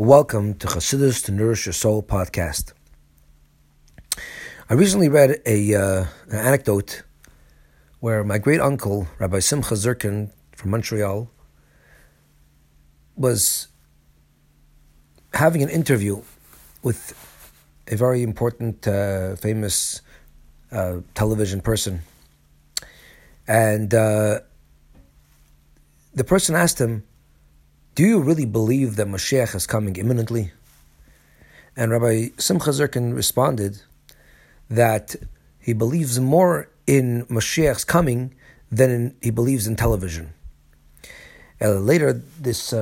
Welcome to Chassidus to Nourish Your Soul podcast. I recently read an anecdote where my great uncle, Rabbi Simcha Zirkin from Montreal, was having an interview with a very important, famous television person. And the person asked him, "Do you really believe that Moshiach is coming imminently?" And Rabbi Simcha Zirkin responded that he believes more in Moshiach's coming than he believes in television. Later, this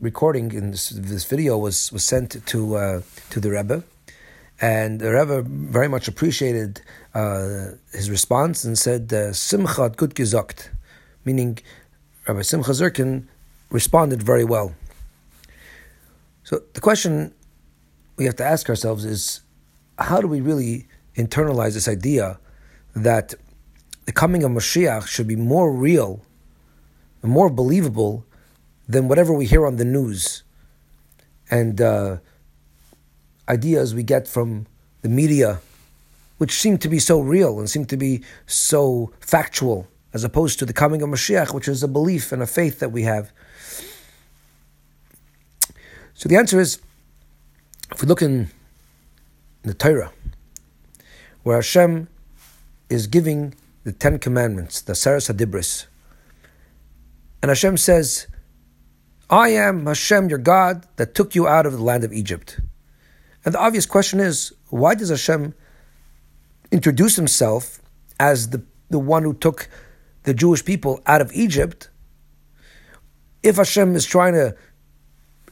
recording in this video was sent to the Rebbe, and the Rebbe very much appreciated his response and said, "Simcha hat gut gesagt," meaning Rabbi Simcha Zirkin responded very well. So the question we have to ask ourselves is, how do we really internalize this idea that the coming of Moshiach should be more real and more believable than whatever we hear on the news and ideas we get from the media, which seem to be so real and seem to be so factual, as opposed to the coming of Moshiach, which is a belief and a faith that we have? So the answer is, if we look in the Torah, where Hashem is giving the 10 commandments, the Aseres HaDibros, and Hashem says, "I am Hashem, your God, that took you out of the land of Egypt." And the obvious question is, why does Hashem introduce himself as the one who took the Jewish people out of Egypt, if Hashem is trying to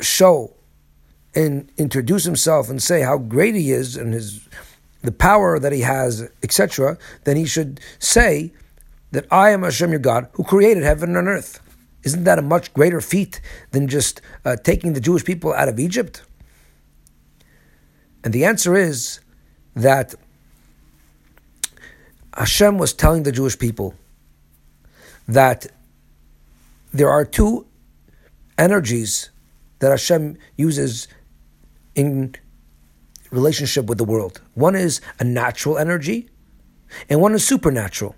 show and introduce himself and say how great he is and the power that he has, etc.? Then he should say that "I am Hashem, your God, who created heaven and earth." Isn't that a much greater feat than just taking the Jewish people out of Egypt? And the answer is that Hashem was telling the Jewish people that there are two energies that Hashem uses in relationship with the world. One is a natural energy, and one is supernatural.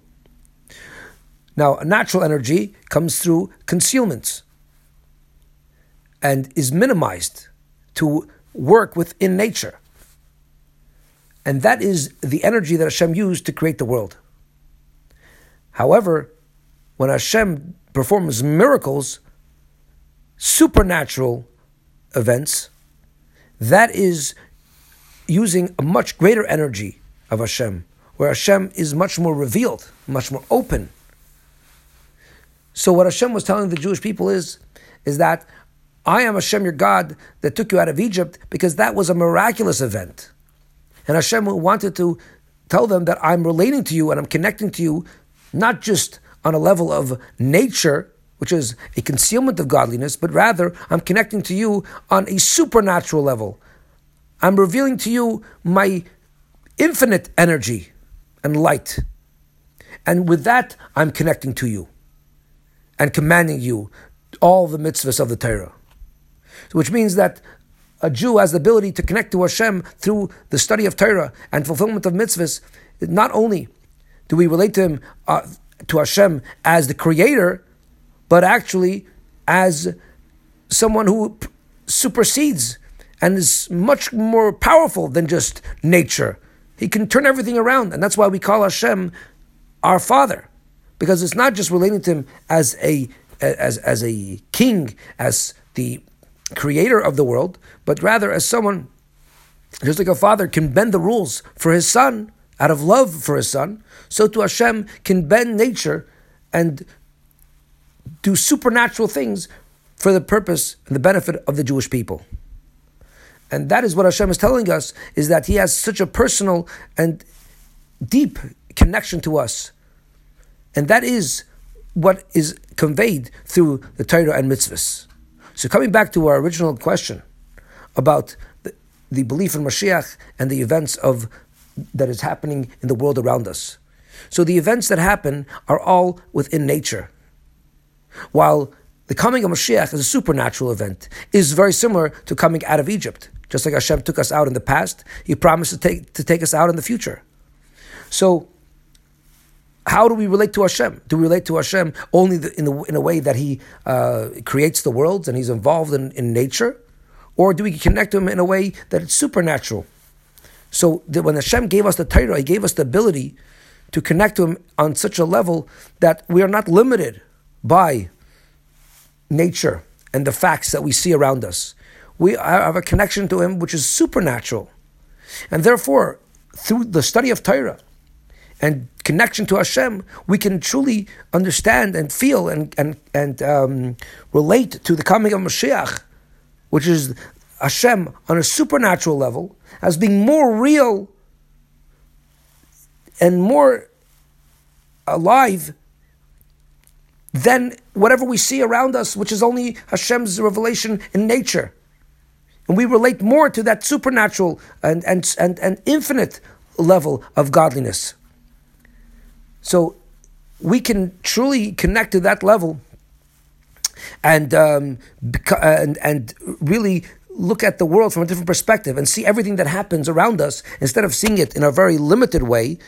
Now, a natural energy comes through concealments and is minimized to work within nature. And that is the energy that Hashem used to create the world. However, when Hashem performs miracles, supernatural events, that is using a much greater energy of Hashem, where Hashem is much more revealed, much more open. So what Hashem was telling the Jewish people is that "I am Hashem, your God, that took you out of Egypt," because that was a miraculous event. And Hashem wanted to tell them that "I'm relating to you and I'm connecting to you, not just on a level of nature, which is a concealment of godliness, but rather I'm connecting to you on a supernatural level. I'm revealing to you my infinite energy and light. And with that, I'm connecting to you and commanding you all the mitzvahs of the Torah." So which means that a Jew has the ability to connect to Hashem through the study of Torah and fulfillment of mitzvahs. Not only do we relate to him, to Hashem, as the creator, but actually as someone who supersedes and is much more powerful than just nature. He can turn everything around, and that's why we call Hashem our Father, because it's not just relating to him as a king, as the creator of the world, but rather as someone, just like a father can bend the rules for his son out of love for his son, so too Hashem can bend nature and do supernatural things for the purpose and the benefit of the Jewish people. And that is what Hashem is telling us, is that he has such a personal and deep connection to us. And that is what is conveyed through the Torah and mitzvahs. So coming back to our original question about the belief in Mashiach and the events that is happening in the world around us. So the events that happen are all within nature, while The coming of Moshiach is a supernatural event. It is very similar to coming out of Egypt. Just like Hashem took us out in the past, He promised to take us out in the future. So, how do we relate to Hashem? Do we relate to Hashem only in a way that He creates the worlds and He's involved in nature? Or do we connect to Him in a way that it's supernatural? So when Hashem gave us the Torah, He gave us the ability to connect to Him on such a level that we are not limited by nature and the facts that we see around us. We have a connection to Him which is supernatural. And therefore, through the study of Torah and connection to Hashem, we can truly understand and feel and relate to the coming of Moshiach, which is Hashem on a supernatural level, as being more real and more alive than whatever we see around us, which is only Hashem's revelation in nature. And we relate more to that supernatural and infinite level of godliness. So we can truly connect to that level and really look at the world from a different perspective and see everything that happens around us. Instead of seeing it in a very limited way,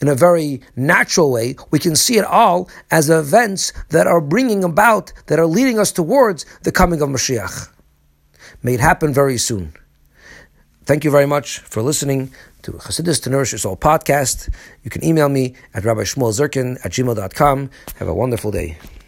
in a very natural way, we can see it all as events that are bringing about, that are leading us towards the coming of Mashiach. May it happen very soon. Thank you very much for listening to Chassidus to Nourish Your Soul podcast. You can email me at rabbishmuelzirkin@gmail.com. Have a wonderful day.